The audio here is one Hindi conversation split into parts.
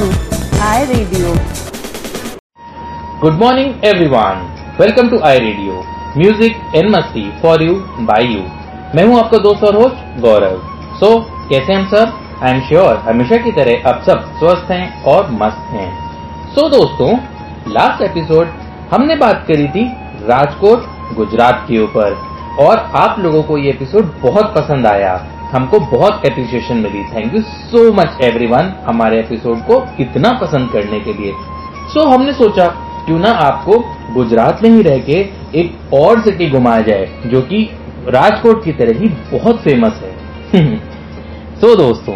to I Radio. Good morning everyone. Welcome to I Radio. Music and मस्ती for you by you. मैं हूँ आपका दोस्त और होस्ट गौरव. So कैसे हम सब? I am sure हमेशा की तरह आप सब स्वस्थ हैं और मस्त हैं. So दोस्तों, लास्ट एपिसोड हमने बात करी थी राजकोट गुजरात के ऊपर और आप लोगों को ये एपिसोड बहुत पसंद आया. हमको बहुत एप्रिसिएशन मिली. Thank you so much everyone हमारे एपिसोड को इतना पसंद करने के लिए. सो हमने सोचा क्यों ना आपको गुजरात में ही रह के एक और सिटी घुमाया जाए जो कि राजकोट की तरह ही बहुत फेमस है. सो दोस्तों,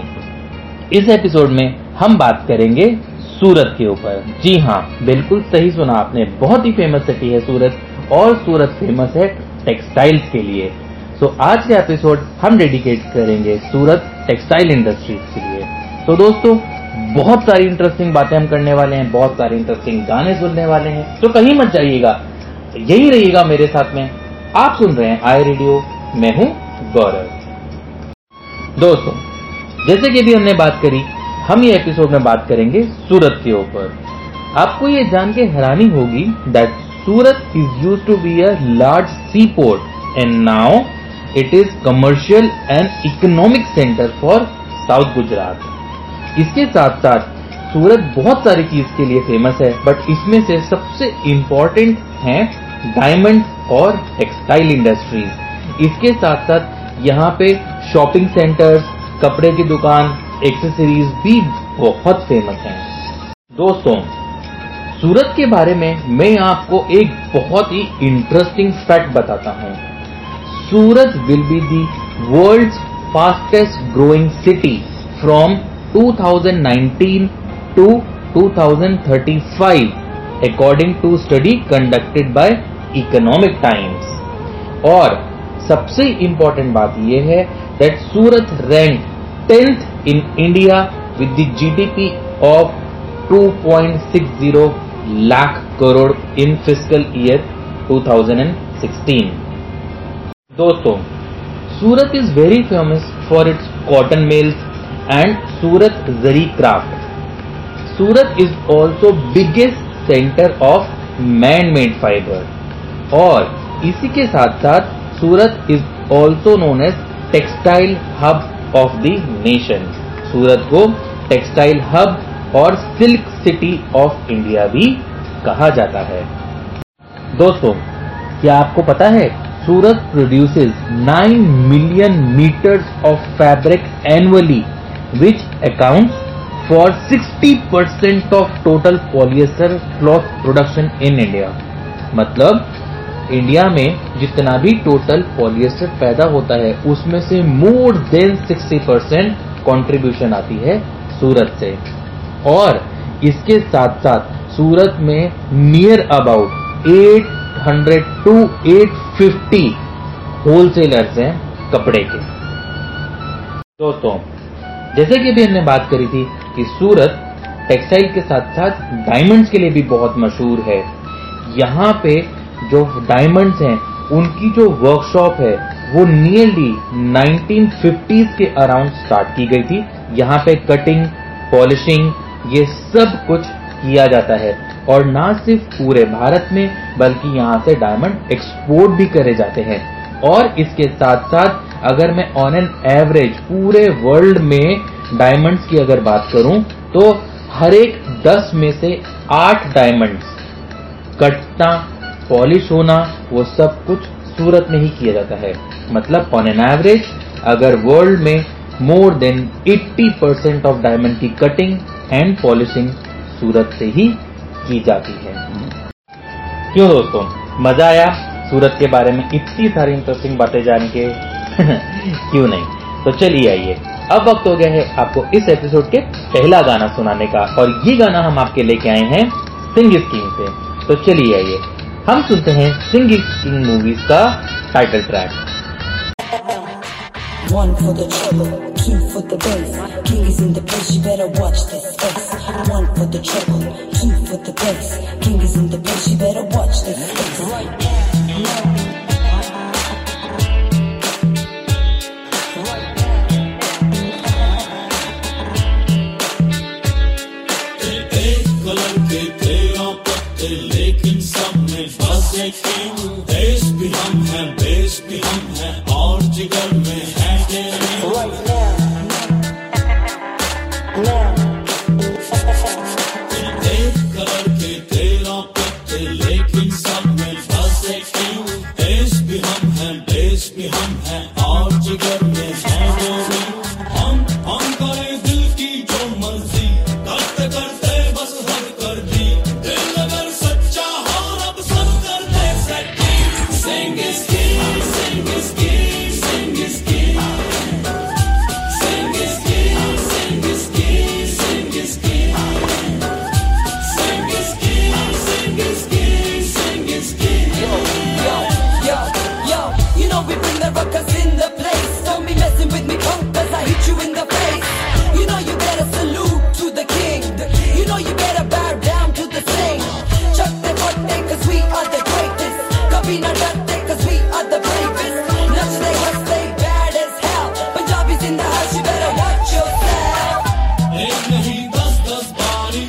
इस एपिसोड में हम बात करेंगे सूरत के ऊपर. जी हाँ, बिल्कुल सही सुना आपने. बहुत ही फेमस सिटी है सूरत और सूरत फेमस है टेक्सटाइल्स के लिए. तो आज का एपिसोड हम डेडिकेट करेंगे सूरत टेक्सटाइल इंडस्ट्रीज के लिए. तो दोस्तों, बहुत सारी इंटरेस्टिंग बातें हम करने वाले हैं, बहुत सारे इंटरेस्टिंग गाने सुनने वाले हैं. तो कहीं मत जाइएगा, यही रहिएगा मेरे साथ में. आप सुन रहे हैं आई रेडियो, मैं हूं गौरव. दोस्तों, जैसे कि भी हमने बात करी, हम ये एपिसोड में बात करेंगे सूरत के ऊपर. आपको ये जान के हैरानी होगी that Surat is used to be a large seaport and now it is commercial and economic center for South Gujarat. इसके साथ साथ सूरत बहुत सारी चीज के लिए फेमस है, बट इसमें से सबसे इम्पोर्टेंट है डायमंड और टेक्सटाइल इंडस्ट्रीज. इसके साथ साथ यहाँ पे शॉपिंग सेंटर्स, कपड़े की दुकान, एक्सेसरीज भी बहुत फेमस हैं. दोस्तों, सूरत के बारे में मैं आपको एक बहुत ही इंटरेस्टिंग फैक्ट बताता हूँ. Surat will be the world's fastest growing city from 2019 to 2035 according to study conducted by Economic Times. और सबसे इम्पोर्टेंट बात यह है that Surat rank 10th in India with the GDP of 2.60 lakh crore in fiscal year 2016. दोस्तों, Surat is very famous for its cotton mills and Surat zari craft. Surat is also biggest centre of man made fibre. और इसी के साथ साथ Surat is also known as textile hub of the nation. Surat को टेक्सटाइल हब और सिल्क सिटी ऑफ इंडिया भी कहा जाता है. दोस्तों, क्या आपको पता है Surat produces 9 million metres of fabric annually which accounts for 60% of total polyester cloth production in India. मतलब इंडिया में जितना भी टोटल पॉलिएस्टर पैदा होता है उसमें से मोर देन 60% कॉन्ट्रीब्यूशन आती है सूरत से. और इसके साथ साथ सूरत में नियर अबाउट 800 टू 850 होलसेलर्स हैं कपड़े के. दोस्तों, जैसे कि भी हमने बात करी थी कि सूरत टेक्सटाइल के साथ साथ डायमंड्स के लिए भी बहुत मशहूर है. यहाँ पे जो डायमंड्स हैं उनकी जो वर्कशॉप है वो नियरली 1950s के अराउंड स्टार्ट की गई थी. यहाँ पे कटिंग, पॉलिशिंग, ये सब कुछ किया जाता है. और ना सिर्फ पूरे भारत में बल्कि यहाँ से डायमंड एक्सपोर्ट भी करे जाते हैं. और इसके साथ साथ अगर मैं ऑन एन एवरेज पूरे वर्ल्ड में डायमंड्स की अगर बात करूं तो हर एक 10 में से 8 डायमंड्स कटना, पॉलिश होना, वो सब कुछ सूरत में ही किया जाता है. मतलब ऑन एन एवरेज अगर वर्ल्ड में मोर देन 80% ऑफ डायमंड की कटिंग एंड पॉलिशिंग सूरत से ही की जाती है. क्यों दोस्तों, मजा आया सूरत के बारे में इतनी सारी इंटरेस्टिंग बातें जान के? क्यों नहीं. तो चलिए आइए, अब वक्त हो गया है आपको इस एपिसोड के पहला गाना सुनाने का. और ये गाना हम आपके लेके आए हैं सिंगिस किंग से. तो चलिए आइए, हम सुनते हैं सिंगिस किंग मूवीज का title track. One for the trouble, two for the bass. King is in the place, you better watch this space. One for the trouble, two for the bass. King is in the place, you better watch this space. Right there, Right there. थे लेकिन सब में बस एक ही देश भी हम हैं और जिगर में है एक कलर के 13 पत्ते लेकिन सब में बस एक ही देश भी हम हैं और जिगर में है हम करें दिल की जो मर्जी करते करते बस हर कर दी दिल अगर सच्चा हो रब सब कर दे सकी Singiss King, Singiss King, Singiss King Singiss King, Singiss King, Singiss King Singiss King, Singiss King, Singiss King Yo, yo, yo, you know we bring the ruckus in the place Don't be messing with me, come, cause I hit you in the face You know you better salute to the king You know you better bow down to the king Chuck the fatte cause we are the greatest Kabhi na datte cause we are the bravest Nachte haste bad as hell Punjabis in the house you better watch yourself एक नहीं 10 बारी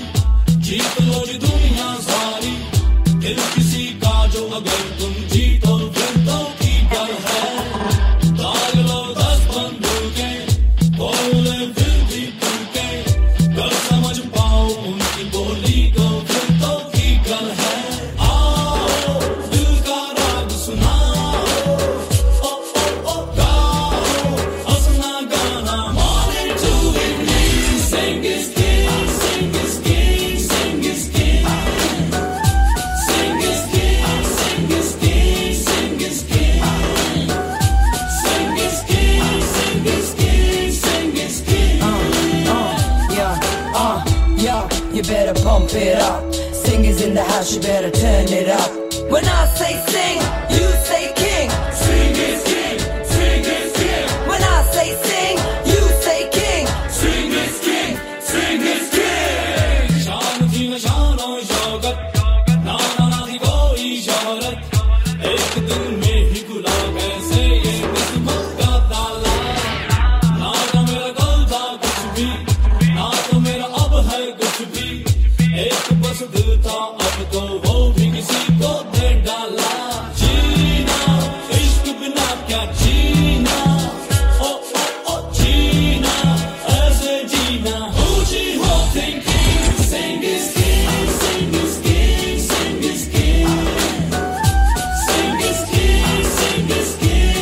जीत लो जी दुनिया सारी दिल किसी का जो अगर तुम जीतो फिर तो की पर है ताल लो 10 बंदूकें बोले फिर भी तुमके कर समझ पाओ उनकी बोली को फिर तो की गल है आओ दिल का राग सुनाओ ओ ओ ओ गाओ अपना गाना मारे टू इट मी Singiss King Singiss King Singiss King Singiss King Singiss King Singiss King Singiss King Singiss King Singiss King You better pump it up Singiss in the house you better turn it up When I say sing you say king Singiss King Singiss King When I say sing you say king Singiss King Singiss King शान थी निशानो शौकत ना ना ना थी कोई शौहरत एक दिन में ही खुला कैसे ये किस्मत का ताला ना तो मेरा कल था कुछ भी ना तो मेरा अब है कुछ भी एक बस दिल था अब तो वो भी किसी को दे डाला जीना इश्क बिना क्या जीना ओ ओ ओ जीना ऐसे जीना हो जी हो thinking Singiss King Singiss King Singiss King Singiss King, Singiss King, Singiss King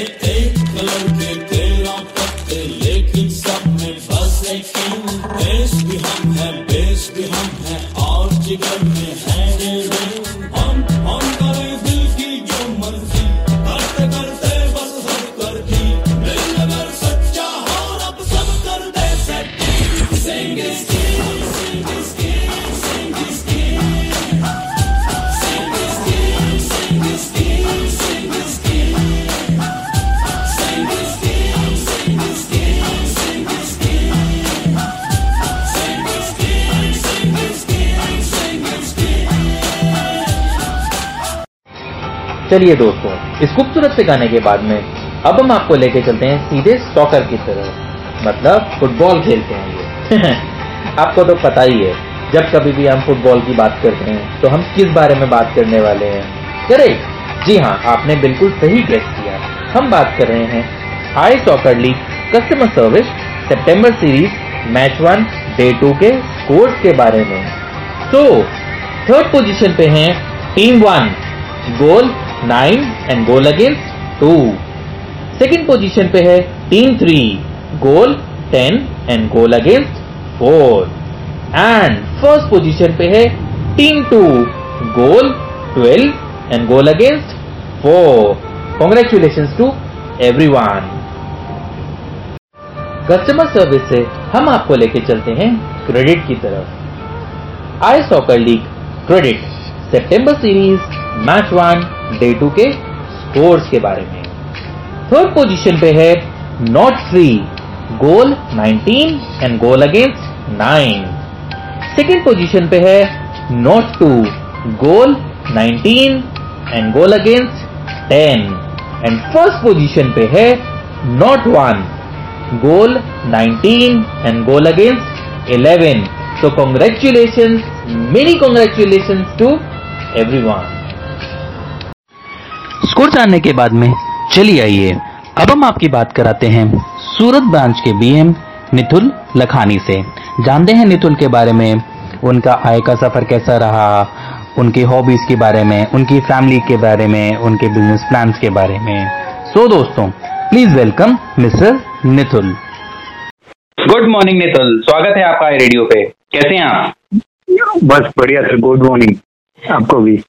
एक कलर के 13 पत्ते लेकिन सब में बस एक ही देश भी हम हैं और जिगर में है हम करें दिल की जो मर्जी करते करते बस हर कर दी दिल अगर सच्चा हो रब सब कर दे सकी Singiss King Singiss King Singiss King Singiss King Singiss King Singiss King Singiss King Singiss King Singiss King Singiss King Singiss King Singiss King चलिए दोस्तों, इस खूबसूरत से गाने के बाद में अब हम आपको लेके चलते हैं सीधे सॉकर की तरफ, मतलब फुटबॉल खेलते हैं ये। आपको तो पता ही है, जब कभी भी हम फुटबॉल की बात करते हैं तो हम किस बारे में बात करने वाले हैं? करेक्ट, जी हाँ, आपने बिल्कुल सही गेस किया। हम बात कर रहे हैं I soccer league customer service सितंबर सीरीज मैच 1 डे 2 के स्कोर्स के बारे में। तो थर्ड पोजीशन पे है team 1, goal 9 and goal against 2। Second position पे है team 3, goal 10 and goal against 4। And first position पे है team 2, goal 12 and goal against 4। Congratulations to everyone. Customer service से हम आपको लेके चलते हैं क्रेडिट की तरफ। आई सॉकर लीग क्रेडिट सितंबर सीरीज मैच 1 डे 2 के स्कोर्स के बारे में। थर्ड पोजीशन पे है not free, goal 19 and goal against 9। Second position पे है not 2, goal 19 and goal against 10। And first position पे है not 1, goal 19 and goal against 11. So congratulations, many congratulations to everyone. Score जानने के बाद में चलिए आइए अब हम आपकी बात कराते हैं सूरत ब्रांच के बीएम निथुल लखानी से। जानते हैं निथुल के बारे में, उनका आय का सफर कैसा रहा, उनकी हॉबीज के बारे में, उनकी फैमिली के बारे में, उनके बिजनेस प्लान्स के बारे में। सो दोस्तों please welcome mister Nithul. Good morning Nithul, स्वागत है आपका आई रेडियो पे। कैसे हैं आप? बस बढ़िया सर, गुड मॉर्निंग आपको भी।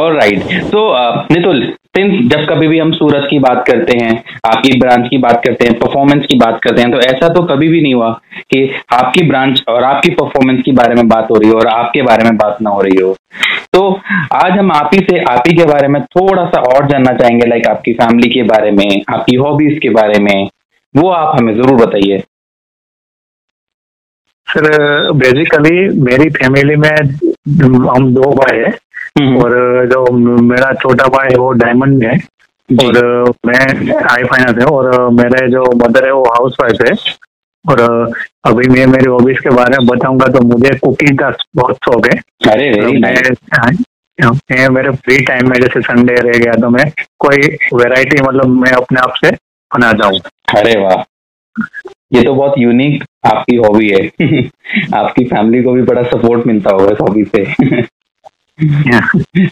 ऑलराइट, तो निथुल, जब कभी भी हम सूरत की बात करते हैं, आपकी ब्रांच की बात करते हैं, परफॉर्मेंस की बात करते हैं, तो ऐसा तो कभी भी नहीं हुआ कि आपकी ब्रांच और आपकी परफॉर्मेंस के बारे में बात हो रही हो और आपके बारे में बात ना हो रही हो। तो आज हम आप ही से आप ही के बारे में थोड़ा सा और जानना चाहेंगे, लाइक आपकी फैमिली के बारे में, आपकी हॉबीज के बारे में, वो आप हमें जरूर बताइए। सर बेसिकली मेरी फैमिली में हम दो भाई हैं और जो मेरा छोटा भाई है वो डायमंड में है और मैं आई फाइनेंस है और मेरे जो मदर है वो हाउस वाइफ है। और अभी मैं मेरी हॉबीज के बारे में बताऊंगा तो मुझे कुकिंग का बहुत शौक है। अरे मैं मेरे फ्री टाइम में जैसे संडे रह गया तो मैं कोई वैरायटी मतलब मैं अपने आप से बनाता हूँ। अरे वाह, ये तो बहुत यूनिक आपकी हॉबी है। आपकी फैमिली को भी बड़ा सपोर्ट मिलता होगा इस हॉबी से।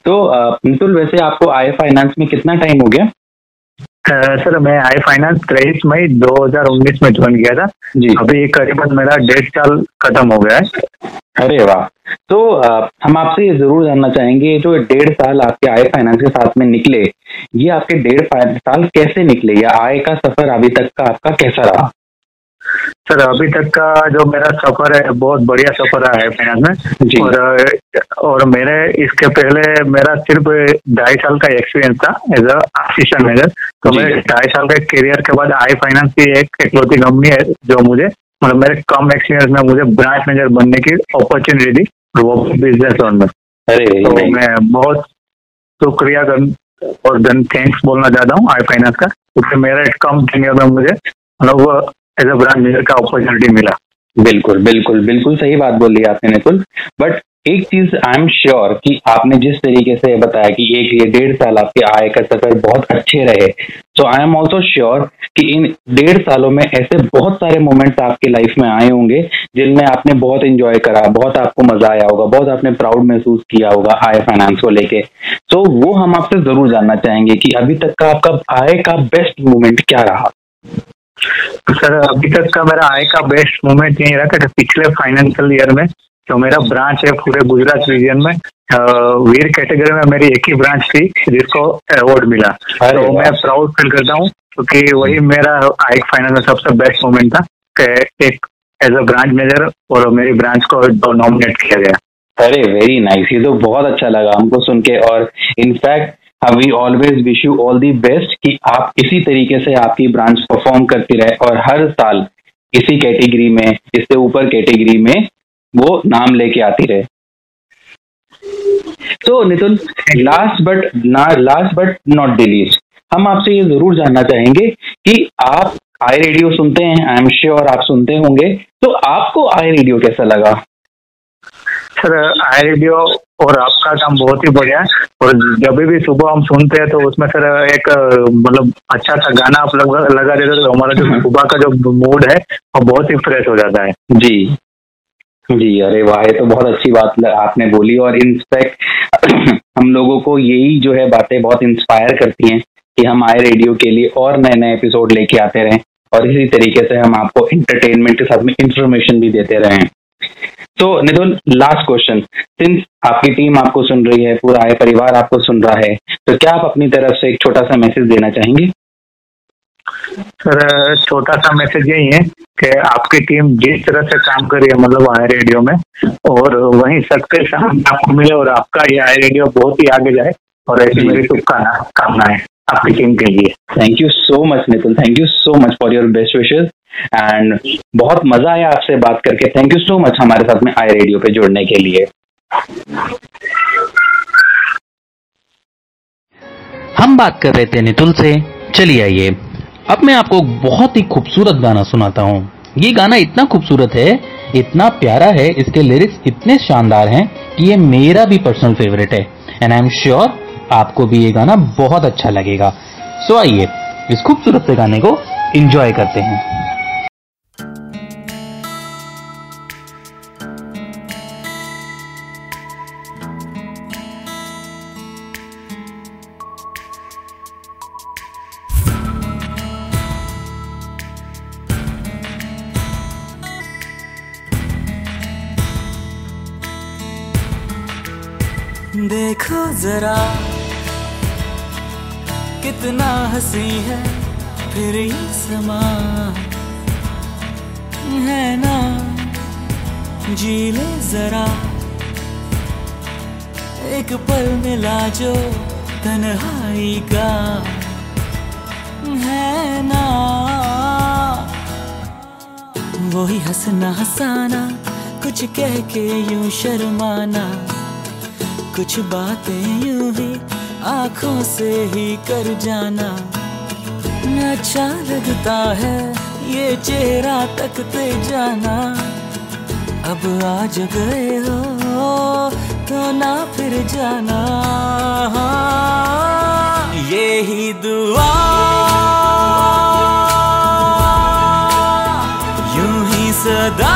तो नितुल वैसे आपको आई फाइनेंस में कितना टाइम हो गया? सर मैं आई फाइनेंस 23 मई 2019 में ज्वाइन किया था जी। अभी करीबन मेरा 1.5 साल खत्म हो गया है। अरे वाह, तो हम आपसे ये जरूर जानना चाहेंगे, जो 1.5 साल आपके आई फाइनेंस के साथ में निकले, ये आपके 1.5 साल कैसे निकले या आय का सफर अभी तक का आपका कैसा रहा? सर अभी तक का जो मेरा सफर है बहुत बढ़िया सफर रहा है फाइनेंस में। और मेरे इसके पहले मेरा सिर्फ 2.5 साल का एक्सपीरियंस था एज असिस्टेंट मैनेजर। तो मेरे 2.5 साल के करियर के बाद आई फाइनेंस की एक इकलौती कंपनी है जो मुझे मतलब मेरे कम एक्सपीरियंस में मुझे ब्रांच मैनेजर बनने की अपॉर्चुनिटी दी, वो बिजनेस ओनर में। अरे तो मैं बहुत शुक्रिया और थैंक्स बोलना चाहता हूँ आई फाइनेंस का, क्योंकि मेरा कम टेन्योर में मुझे मतलब एज अ ब्रांच मैनेजर का अपॉर्चुनिटी मिला। बिल्कुल बिल्कुल बिल्कुल सही बात बोली आपने नितुल। बट एक चीज आई एम श्योर कि आपने जिस तरीके से बताया कि एक ये 1.5 साल आपके आय का सफर बहुत अच्छे रहे, तो आई एम ऑल्सो श्योर कि इन 1.5 सालों में ऐसे बहुत सारे मोमेंट्स आपकी लाइफ में आए होंगे जिनमें आपने बहुत एंजॉय करा, बहुत आपको मजा आया होगा, बहुत आपने प्राउड महसूस किया होगा आई फाइनेंस को लेके। तो वो हम आपसे जरूर जानना चाहेंगे कि अभी तक का आपका आय का बेस्ट मोमेंट क्या रहा? सर अभी तक का मेरा आय का बेस्ट मोमेंट यही रहा कि पिछले फाइनेंशियल ईयर में जो मेरा ब्रांच है पूरे गुजरात रीजन में वीर कैटेगरी में मेरी एक ही ब्रांच थी जिसको अवार्ड मिला। तो मैं प्राउड फील करता हूँ क्योंकि वही मेरा आय फाइनेंस में सबसे बेस्ट मोमेंट था कि एक एज अ ब्रांच मैनेजर और मेरी ब्रांच को नॉमिनेट किया गया। अरे वेरी नाइस, ये तो बहुत अच्छा लगा हमको सुन के। और in fact we always wish you all the best कि आप इसी तरीके से आपकी ब्रांच परफॉर्म करती रहे और हर साल इसी कैटेगरी में, इससे ऊपर कैटेगरी में वो नाम लेके आती रहे। तो Nitul last but not the least हम आपसे ये जरूर जानना चाहेंगे कि आप आई रेडियो सुनते हैं, आई एम श्योर आप सुनते होंगे, तो आपको आई रेडियो कैसा लगा? सर आई रेडियो और आपका काम बहुत ही बढ़िया है और जब भी सुबह हम सुनते हैं तो उसमें सर एक मतलब अच्छा सा गाना आप लगा देते हो तो हमारा जो सुबह का जो मूड है वो बहुत ही फ्रेश हो जाता है जी जी। अरे वाह, ये तो बहुत अच्छी बात आपने बोली। और इनफैक्ट हम लोगों को यही जो है बातें बहुत इंस्पायर करती हैं कि हम आई रेडियो के लिए और नए नए एपिसोड लेके आते रहें और इसी तरीके से हम आपको एंटरटेनमेंट के साथ में इंफॉर्मेशन भी देते रहें। तो नितुल लास्ट क्वेश्चन, सिंस आपकी टीम आपको सुन रही है, पूरा आय परिवार आपको सुन रहा है, तो क्या आप अपनी तरफ से एक छोटा सा मैसेज देना चाहेंगे? सर छोटा सा मैसेज यही है कि आपकी टीम जिस तरह से काम कर रही है मतलब आई रेडियो में, और वहीं सबके साथ आपको मिले और आपका ये आई रेडियो बहुत ही आगे जाए और ऐसी मेरी शुभकामना है आपकी टीम के लिए। Thank you so much Nitul, thank you so much for your best wishes and बहुत मजा आया आपसे बात करके। थैंक यू सो मच हमारे साथ में आई रेडियो पे जुड़ने के लिए। हम बात कर रहे थे नितुल से, चलिए आइए अब मैं आपको बहुत ही खूबसूरत गाना सुनाता हूँ। ये गाना इतना खूबसूरत है, इतना प्यारा है, इसके लिरिक्स इतने शानदार हैं कि ये मेरा भी पर्सनल फेवरेट है एंड आई एम श्योर आपको भी ये गाना बहुत अच्छा लगेगा। सो आइए इस खूबसूरत से गाने को एंजॉय करते हैं। देखो जरा कितना हंसी है फिर ये समा है ना, जी ले जरा एक पल मिला जो तन्हाई का है ना, वही हंसना हंसाना कुछ कह के यूं शर्माना, कुछ बातें यूं ही आंखों से ही कर जाना, अच्छा लगता है ये चेहरा तकते जाना, अब आज गए हो तो ना फिर जाना, ये ही दुआ यूं ही सदा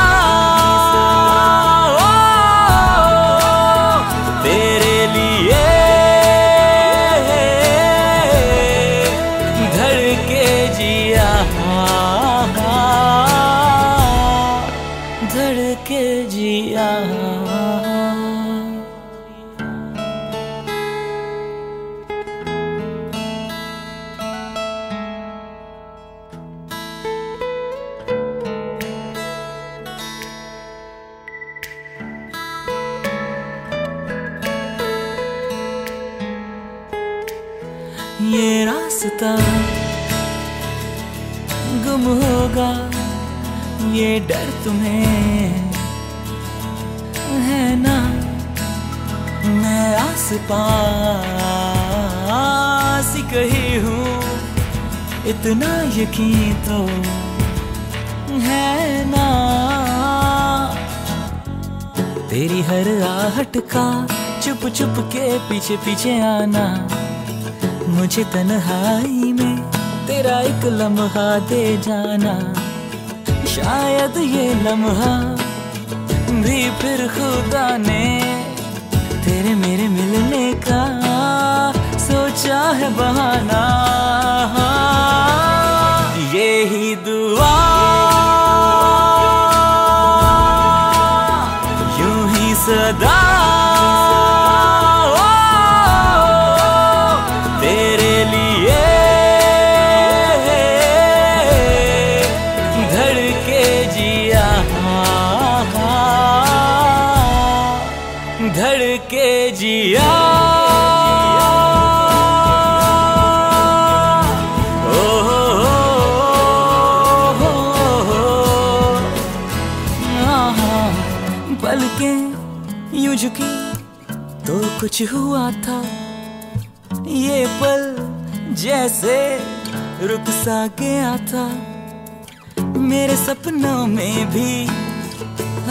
गुम होगा, ये डर तुम्हें है ना, मैं आस पास कहीं हूँ इतना यकीन तो है ना, तेरी हर आहट का चुप चुप के पीछे पीछे आना, मुझे तन्हाई में तेरा एक लम्हा दे जाना, शायद ये लम्हा भी फिर खुदा ने तेरे मेरे मिलने का सोचा है बहाना, ये ही दुआ यूं ही सदा कुछ हुआ था ये पल जैसे रुक सा गया था, मेरे सपनों में भी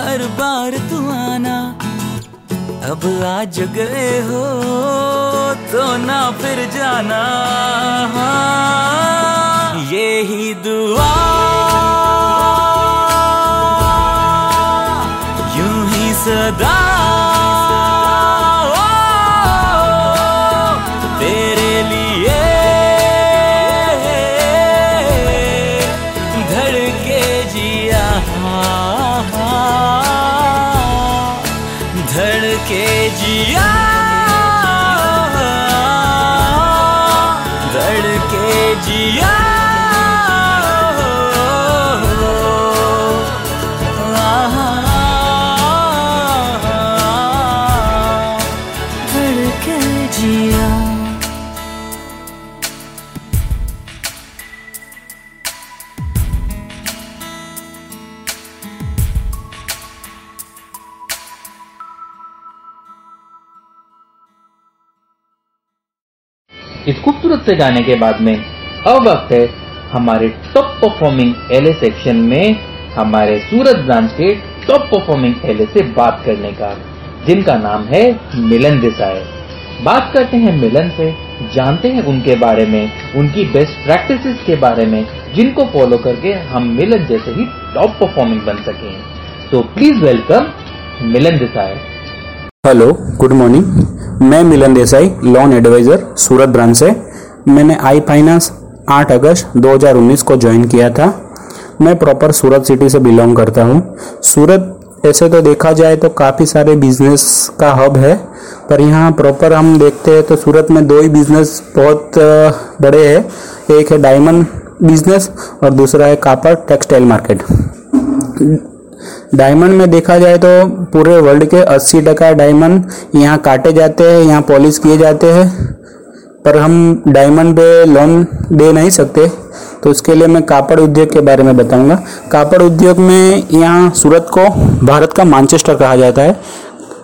हर बार तू आना, अब आज गए हो तो ना फिर जाना, ये ही दुआ यूं ही सदा इस खूबसूरत से गाने के बाद में अब वक्त है हमारे टॉप परफॉर्मिंग एलए सेक्शन में हमारे सूरत ब्रांच के टॉप परफॉर्मिंग एलए से बात करने का, जिनका नाम है मिलन देसाई। बात करते हैं मिलन से, जानते हैं उनके बारे में, उनकी बेस्ट प्रैक्टिसेस के बारे में, जिनको फॉलो करके हम मिलन जैसे ही टॉप परफॉर्मिंग बन सकें। तो please welcome Milan Desai. Hello, good morning. मैं Milan Desai, loan adviser Surat branch से। मैंने आई फाइनेंस 8 अगस्त 2019 को ज्वाइन किया था। मैं प्रॉपर सूरत सिटी से बिलोंग करता हूँ। सूरत ऐसे तो देखा जाए तो काफ़ी सारे बिजनेस का हब है, पर यहाँ प्रॉपर हम देखते हैं तो सूरत में दो ही बिजनेस बहुत बड़े हैं। एक है डायमंड बिजनेस और दूसरा है कापड़ टेक्सटाइल मार्केट। डायमंड में देखा जाए तो पूरे वर्ल्ड के 80% डायमंड यहाँ काटे जाते हैं, यहाँ पॉलिश किए जाते हैं, पर हम डायमंड पे लोन दे नहीं सकते। तो उसके लिए मैं कापड़ उद्योग के बारे में बताऊंगा। कापड़ उद्योग में यहाँ सूरत को भारत का मैनचेस्टर कहा जाता है।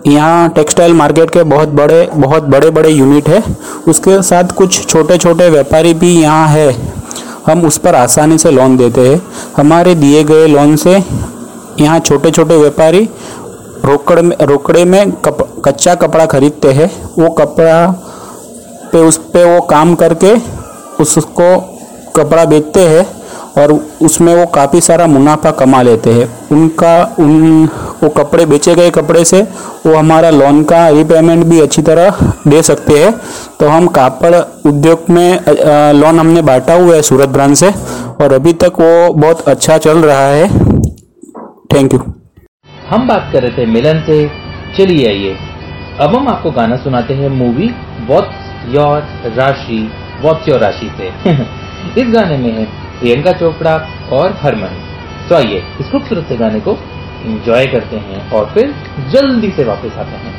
यहाँ टेक्सटाइल मार्केट के बहुत बड़े यूनिट है, उसके साथ कुछ छोटे छोटे व्यापारी भी यहाँ है। हम उस पर आसानी से लोन देते हैं। हमारे दिए गए लोन से यहाँ छोटे छोटे व्यापारी रोकड़े में कच्चा कपड़ा खरीदते हैं। वो कपड़ा पे उस पे वो काम करके उसको कपड़ा बेचते हैं और उसमें वो काफ़ी सारा मुनाफा कमा लेते हैं। वो कपड़े बेचे गए कपड़े से वो हमारा लोन का रिपेमेंट भी अच्छी तरह दे सकते हैं। तो हम कापड़ उद्योग में लोन हमने बांटा हुआ है सूरत ब्रांच से, और अभी तक वो बहुत अच्छा चल रहा है। Thank you. हम बात कर रहे थे मिलन से। चलिए आइए अब हम आपको गाना सुनाते हैं मूवी व्हाट्स योर राशि से। इस गाने में है प्रियंका चोपड़ा और हरमन। तो आइए इस खूबसूरत से गाने को एंजॉय करते हैं और फिर जल्दी से वापस आते हैं।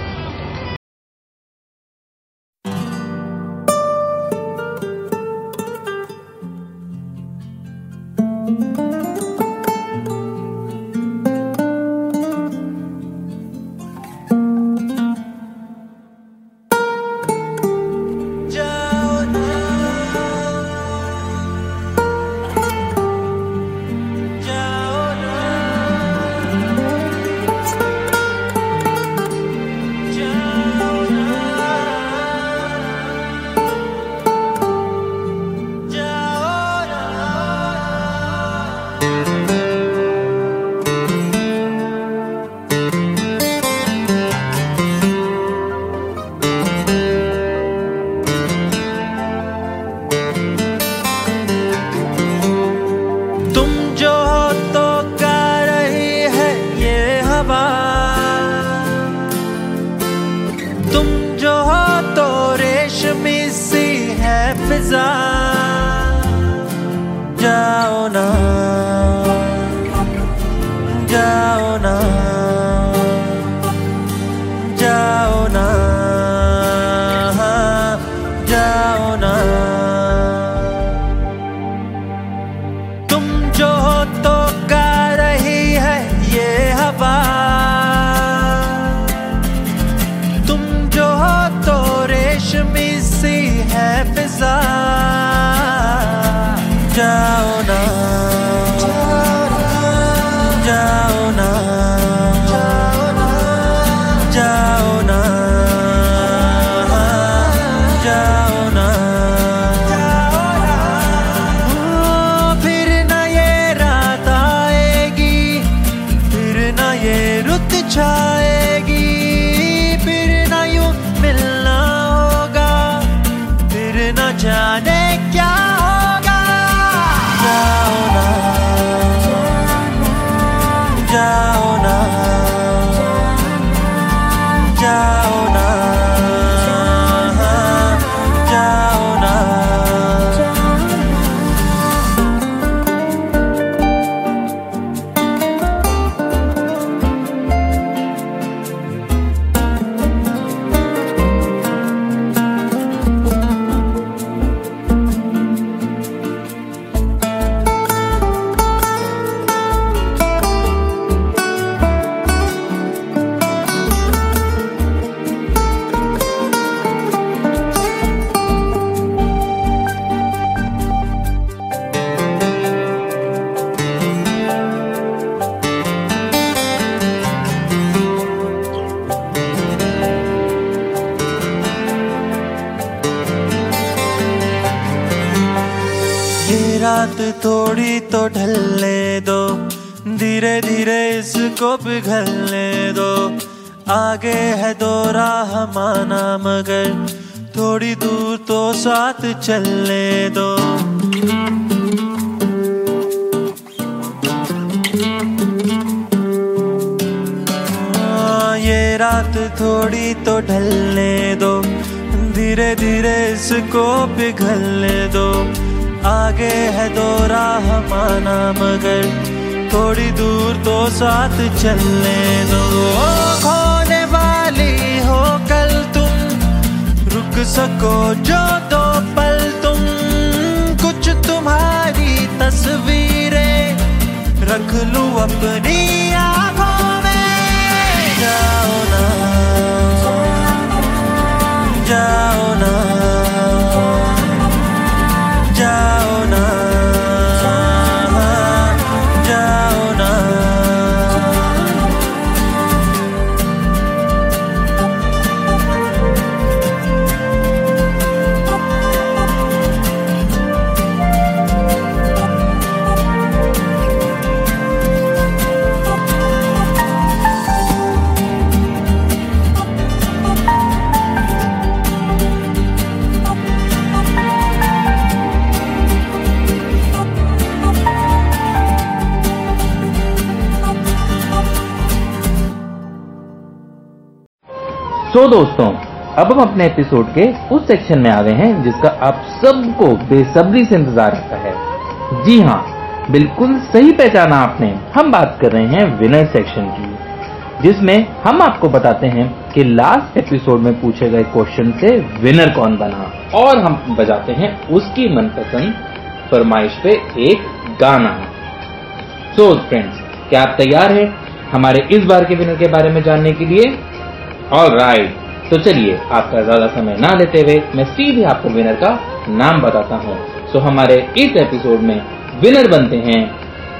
रात थोड़ी तो ढलने दो, धीरे धीरे इसको पिघलने दो। आगे है दो राह माना, मगर थोड़ी दूर तो साथ चलने दो। ये रात थोड़ी तो ढलने दो, धीरे धीरे इसको पिघलने दो। आगे है दो राह माना, मगर थोड़ी दूर तो साथ चलने दो। खोने वाली हो कल तुम, रुक सको जो दो पल तुम। कुछ तुम्हारी तस्वीरें रख लूं अपनी आँखों में। जाओ ना, जाओ ना, जाओ ना, जाओ ना। तो दोस्तों, अब हम अपने एपिसोड के उस सेक्शन में आ गए हैं जिसका आप सबको बेसब्री से इंतजार रहता है। जी हाँ, बिल्कुल सही पहचाना आपने, हम बात कर रहे हैं विनर सेक्शन की, जिसमें हम आपको बताते हैं कि लास्ट एपिसोड में पूछे गए क्वेश्चन से विनर कौन बना, और हम बजाते हैं उसकी मनपसंद फरमाइश पे एक गाना। सो फ्रेंड्स, क्या आप तैयार हैं हमारे इस बार के विनर के बारे में जानने के लिए? ऑलराइट, तो चलिए आपका ज्यादा समय ना लेते हुए मैं सीधे आपको विनर का नाम बताता हूँ। सो हमारे इस एपिसोड में विनर बनते हैं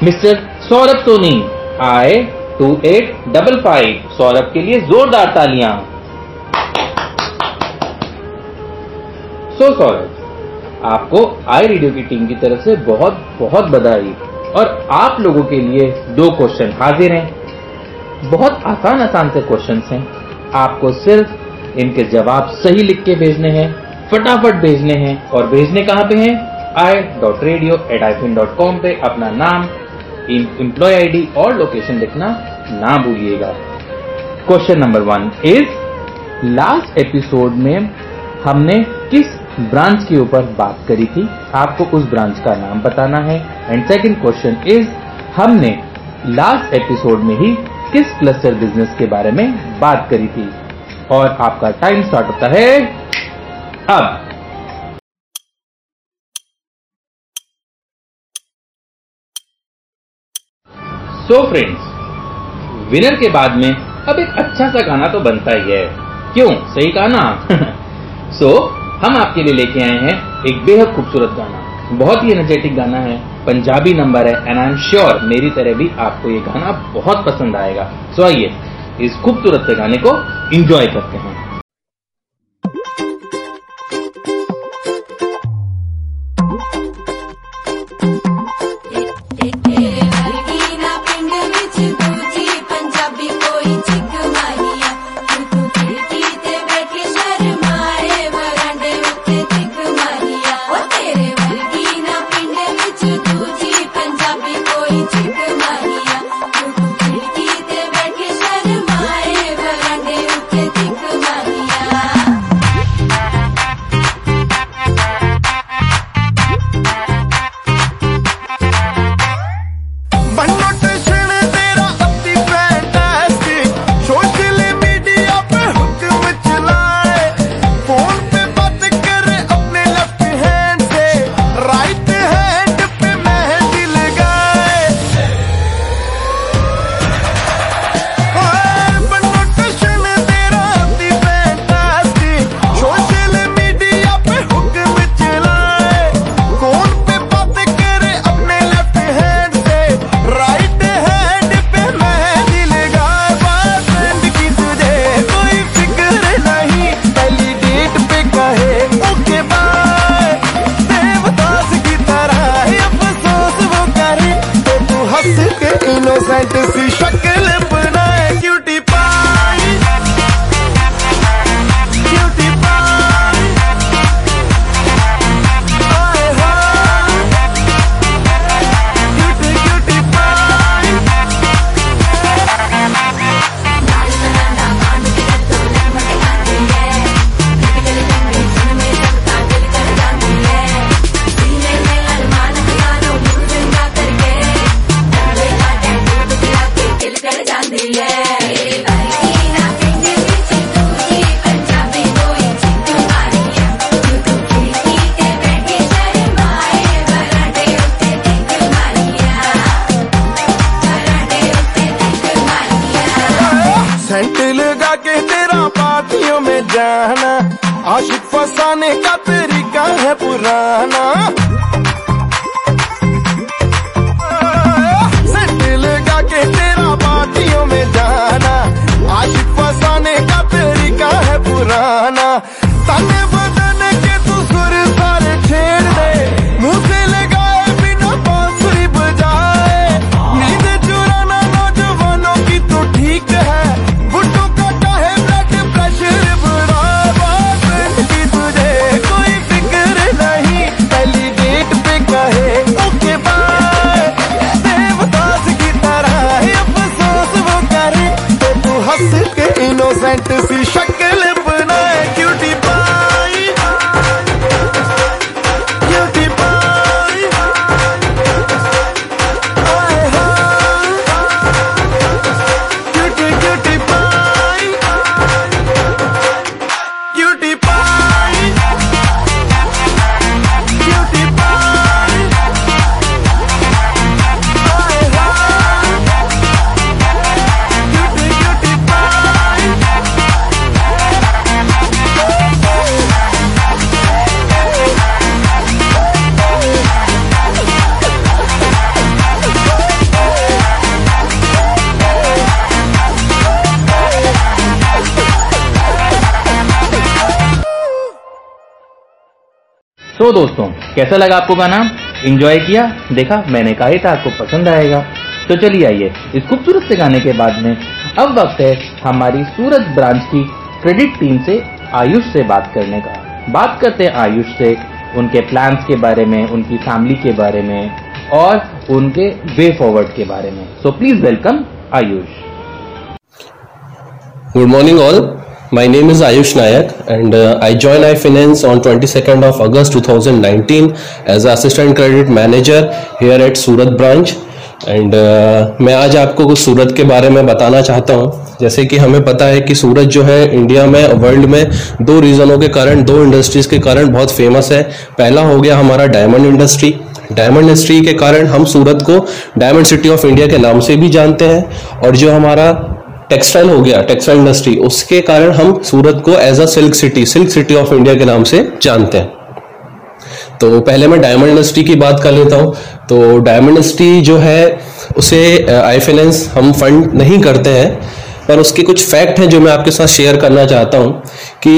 मिस्टर सौरभ सोनी, I-2855। सौरभ के लिए जोरदार तालियां। सो सौरभ, आपको आई रेडियो की टीम की तरफ से बहुत बहुत बधाई, और आप लोगों के लिए दो क्वेश्चन हाजिर हैं। बहुत आसान से क्वेश्चन हैं, आपको सिर्फ इनके जवाब सही लिख के भेजने हैं, फटाफट भेजने हैं। और भेजने कहाँ पे हैं? i.radio@ifin.com पे अपना नाम, एम्प्लॉय आईडी और लोकेशन लिखना ना भूलिएगा। Question number 1 is, last episode में हमने किस ब्रांच के ऊपर बात करी थी? आपको उस ब्रांच का नाम बताना है। एंड सेकंड क्वेश्चन इज, हमने लास्ट एपिसोड में ही किस क्लस्टर बिजनेस के बारे में बात करी थी? और आपका टाइम स्टार्ट होता है अब। सो फ्रेंड्स, विनर के बाद में अब एक अच्छा सा गाना तो बनता ही है, क्यों? सही गाना। सो हम आपके लिए लेके आए हैं एक बेहद खूबसूरत गाना, बहुत ही एनर्जेटिक गाना है, पंजाबी नंबर है, एंड आई एम श्योर मेरी तरह भी आपको ये गाना बहुत पसंद आएगा। सो आइए इस खूबसूरत से गाने को एंजॉय करते हैं। Come on. घंटे लगा के तेरा पार्टियों में जाना, आशिक फसाने का तरीका है पुराना। घंटे लगा के तेरा पार्टियों में जाना, आशिक फसाने का तरीका है पुराना। ताने बदलने के तू सुर सारे छेड़ दे, मुँह से लगाए बिना बांसुरी बजाए। नींद चुराना नौजवानों की तो ठीक है, बुड्ढों का चाहे ब्लड प्रेशर बराबर। की तुझे कोई फिक्र नहीं, पहली डेट पे कहे ओके बाय। देवदास की तरह ही अफसोस वो करे, तो तू हंस के इनोसेंट सी शक्ल बनाए। क्यूटी तो दोस्तों कैसा लगा आपको गाना? एंजॉय किया? देखा, मैंने कहा ही था आपको पसंद आएगा। तो चलिए आइए इस खूबसूरत से गाने के बाद में अब वक्त है हमारी सूरत ब्रांच की क्रेडिट टीम से आयुष से बात करने का। बात करते हैं आयुष से उनके प्लान्स के बारे में, उनकी फैमिली के बारे में और उनके वे फॉरवर्ड के बारे में। So please welcome Ayush. Good morning all. My name is Ayush Nayak and I joined I Finance on 22nd of August 2019 as Assistant Credit Manager here at Surat branch and मैं आज आपको कुछ सूरत के बारे में बताना चाहता हूँ। जैसे कि हमें पता है कि सूरत जो है इंडिया में, वर्ल्ड में दो रीज़नों के कारण, दो इंडस्ट्रीज़ के कारण बहुत फेमस है। पहला हो गया हमारा डायमंड इंडस्ट्री। डायमंड इंडस्ट्री के कारण हम सूरत को डायमंड सिटी ऑफ इंडिया के नाम से भी जानते हैं। और जो हमारा टेक्सटाइल हो गया, टेक्सटाइल इंडस्ट्री, उसके कारण हम सूरत को as a silk city of India के नाम से जानते हैं। तो पहले मैं डायमंड इंडस्ट्री की बात कर लेता हूँ। तो डायमंड इंडस्ट्री जो है उसे आई फाइनेंस हम फंड नहीं करते हैं, पर उसके कुछ फैक्ट हैं जो मैं आपके साथ शेयर करना चाहता हूँ कि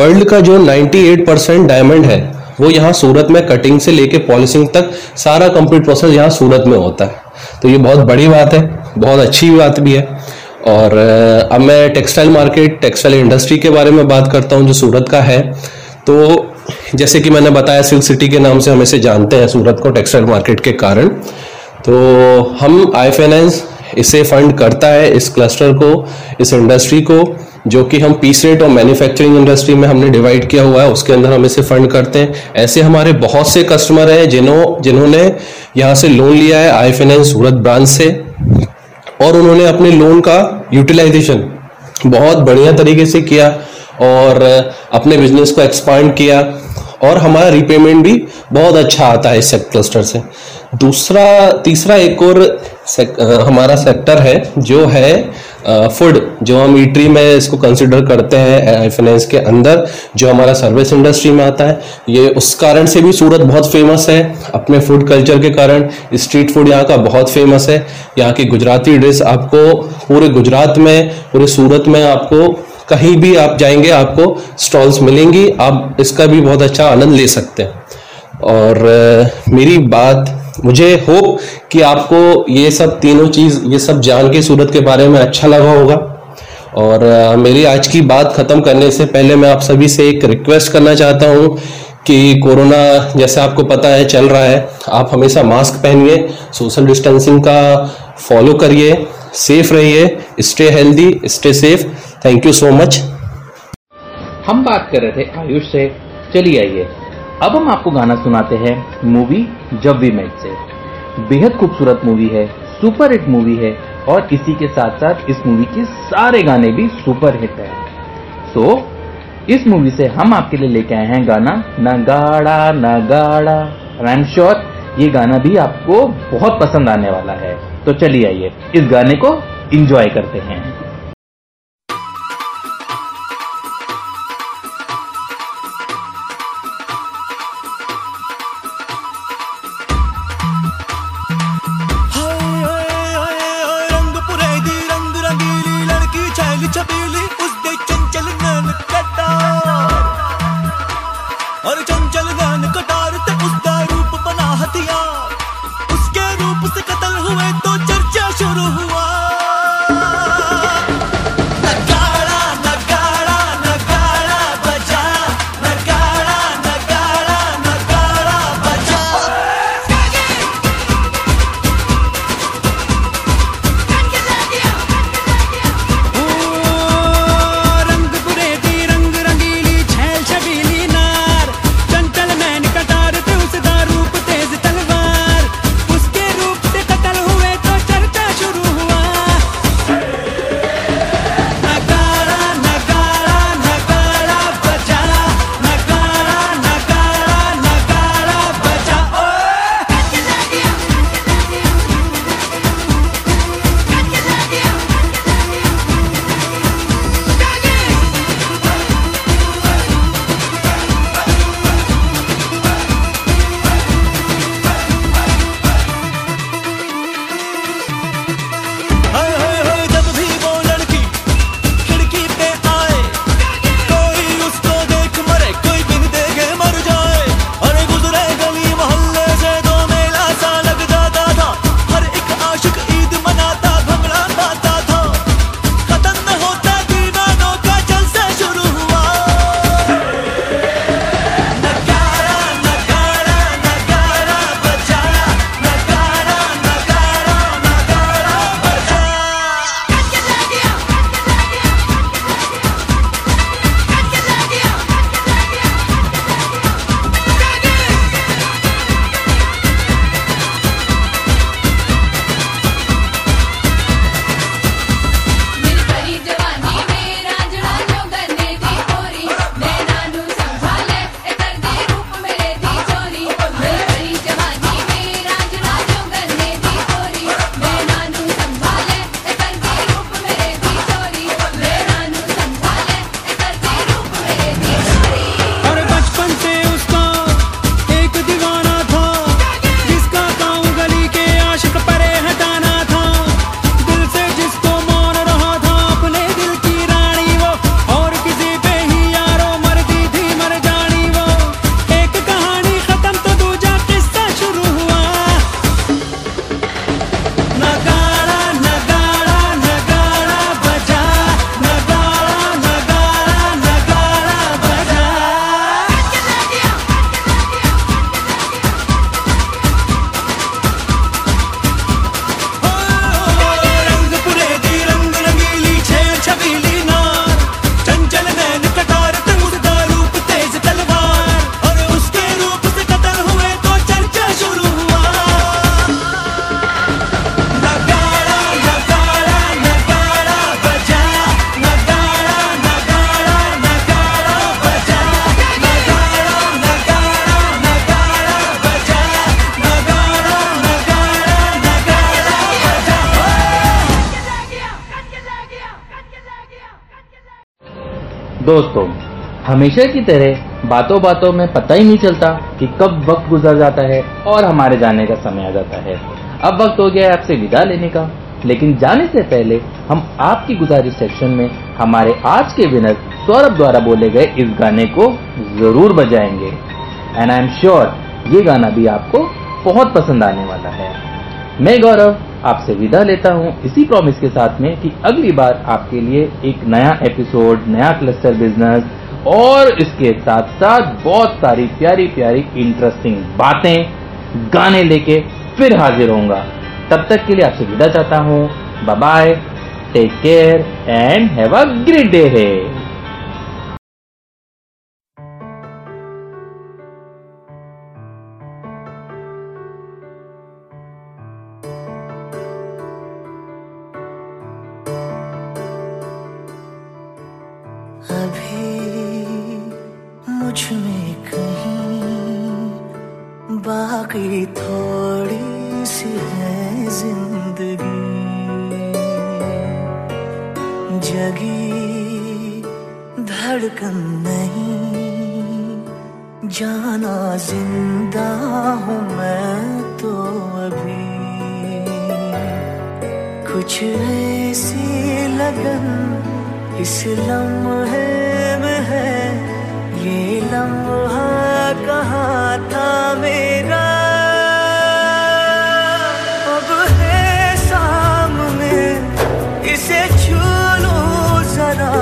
वर्ल्ड का जो 98% डायमंड है वो यहाँ सूरत में कटिंग से लेके पॉलिशिंग तक सारा कंप्लीट प्रोसेस यहाँ सूरत में होता है। तो ये बहुत बड़ी बात है, बहुत अच्छी बात भी है। और अब मैं टेक्सटाइल इंडस्ट्री के बारे में बात करता हूँ जो सूरत का है। तो जैसे कि मैंने बताया सिल्क सिटी के नाम से हम इसे जानते हैं सूरत को टेक्सटाइल मार्केट के कारण। तो हम आई फाइनेंस इसे फंड करता है, इस क्लस्टर को, इस इंडस्ट्री को, जो कि हम पीस रेट और मैन्युफैक्चरिंग इंडस्ट्री में हमने डिवाइड किया हुआ है, उसके अंदर हम इसे फंड करते हैं। ऐसे हमारे बहुत से कस्टमर हैं जिन्होंने यहाँ से लोन लिया है आई फाइनेंस सूरत ब्रांच से, और उन्होंने अपने लोन का यूटिलाइजेशन बहुत बढ़िया तरीके से किया और अपने बिजनेस को एक्सपांड किया, और हमारा रिपेमेंट भी बहुत अच्छा आता है इस क्लस्टर से। तीसरा एक और हमारा सेक्टर है जो है फूड, जो हम ईटरी में इसको कंसिडर करते हैं आई फाइनेंस के अंदर, जो हमारा सर्विस इंडस्ट्री में आता है। ये उस कारण से भी सूरत बहुत फेमस है अपने फूड कल्चर के कारण। स्ट्रीट फूड यहाँ का बहुत फेमस है। यहाँ की गुजराती डिश आपको पूरे गुजरात में, पूरे सूरत में, आपको कहीं भी आप जाएंगे आपको स्टॉल्स मिलेंगी, आप इसका भी बहुत अच्छा आनंद ले सकते हैं। और मुझे होप कि आपको ये सब तीनों चीज़, ये सब जान के सूरत के बारे में अच्छा लगा होगा। और मेरी आज की बात ख़त्म करने से पहले मैं आप सभी से एक रिक्वेस्ट करना चाहता हूँ कि कोरोना जैसे आपको पता है चल रहा है, आप हमेशा मास्क पहनिए, सोशल डिस्टेंसिंग का फॉलो करिए, सेफ रहिए, stay healthy, stay safe. Thank you so much. हम बात कर रहे थे आयुष से, चलिए आइए अब हम आपको गाना सुनाते हैं मूवी जब वी मेट से। बेहद खूबसूरत मूवी है, सुपर हिट मूवी है, और इसी के साथ साथ इस मूवी के सारे गाने भी सुपर हिट है। सो इस मूवी से हम आपके लिए लेके आए हैं गाना नगाड़ा। आई एम श्योर ये गाना भी आपको बहुत पसंद आने वाला है। तो चलिए आइए इस गाने को एंजॉय करते हैं। दोस्तों, हमेशा की तरह बातों बातों में पता ही नहीं चलता कि कब वक्त गुजर जाता है और हमारे जाने का समय आ जाता है। अब वक्त हो गया है आपसे विदा लेने का, लेकिन जाने से पहले हम आपकी गुजारिश सेक्शन में हमारे आज के विनर सौरभ द्वारा बोले गए इस गाने को जरूर बजाएंगे। एंड आई एम श्योर ये गाना भी आपको बहुत पसंद आने वाला है। मैं गौरव आपसे विदा लेता हूँ इसी प्रॉमिस के साथ में कि अगली बार आपके लिए एक नया एपिसोड, नया क्लस्टर बिजनेस और इसके साथ साथ बहुत सारी प्यारी प्यारी इंटरेस्टिंग बातें, गाने लेके फिर हाजिर होऊंगा। तब तक के लिए आपसे विदा चाहता हूँ। Bye bye, take care and have a great day है। बाकी थोड़ी सी है जिंदगी, जगी धड़कन नहीं, जाना जिंदा हूँ मैं तो अभी। कुछ ऐसी लगन इस लम्हे में है, ये लम्हा कहाँ था मेरा, अब है सामने, इसे छू लूं जरा,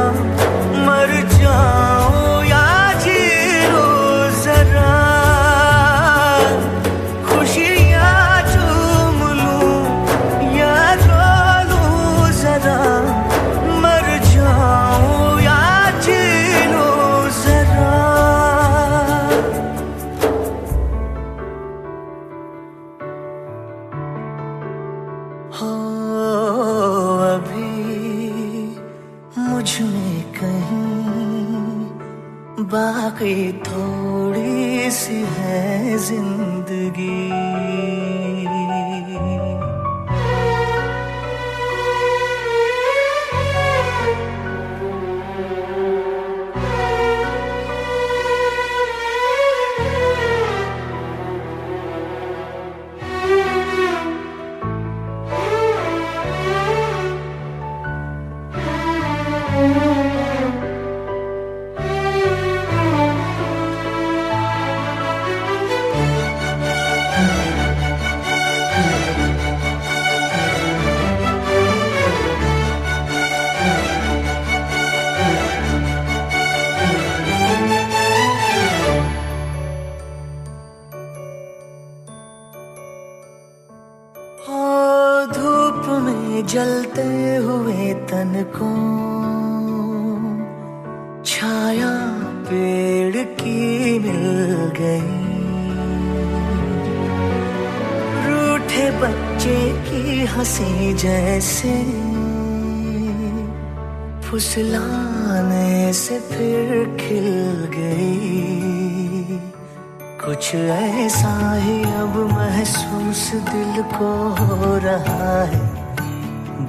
मर जाऊं या जी लूं जरा, खुशियाँ चूम लूं या रो लूं जरा, मर जाऊं या जी लूं जरा। बाकी थोड़ी सी है जिंदगी। जैसे फुसलाने से फिर खिल गई, कुछ ऐसा ही अब महसूस दिल को हो रहा है,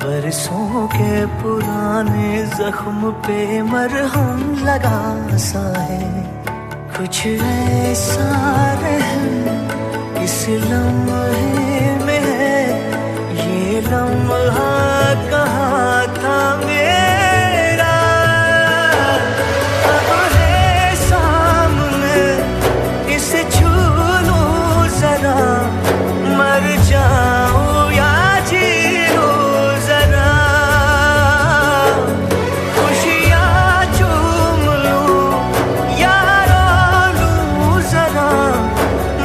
बरसों के पुराने जख्म पे मरहम लगा सा है, कुछ ऐसा रहम इस लम्हे में है, ये लम्हा कहाँ था मेरा, अब है सामने, इसे छू लूं जरा, मर जाऊं या जी लूं जरा, खुशियाँ चूम लूं या रो लूं जरा,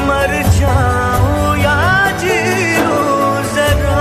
मर जाऊं या जी लूं जरा।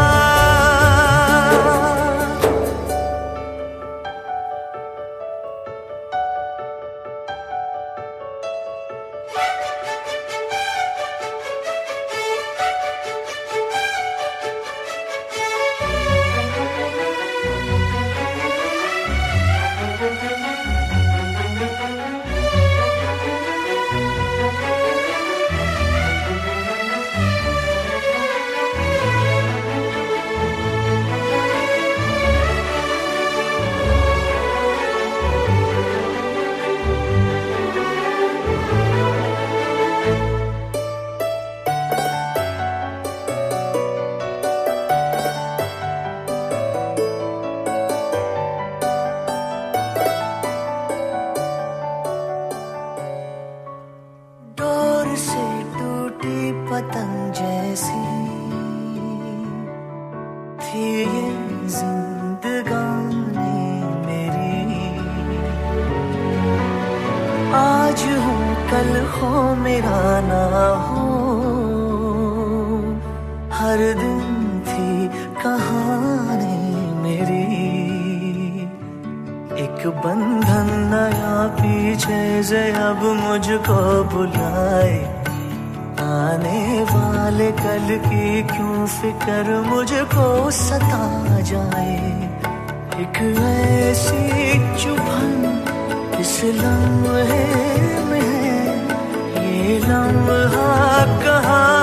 हो मेरा ना हो, हर दिन थी कहानी मेरी, एक बंधन नया पीछे से अब मुझको बुलाए, आने वाले कल की क्यों फिक्र मुझको सता जाए, एक ऐसी चुभन इस लम्हे में ये लम्हा कहाँ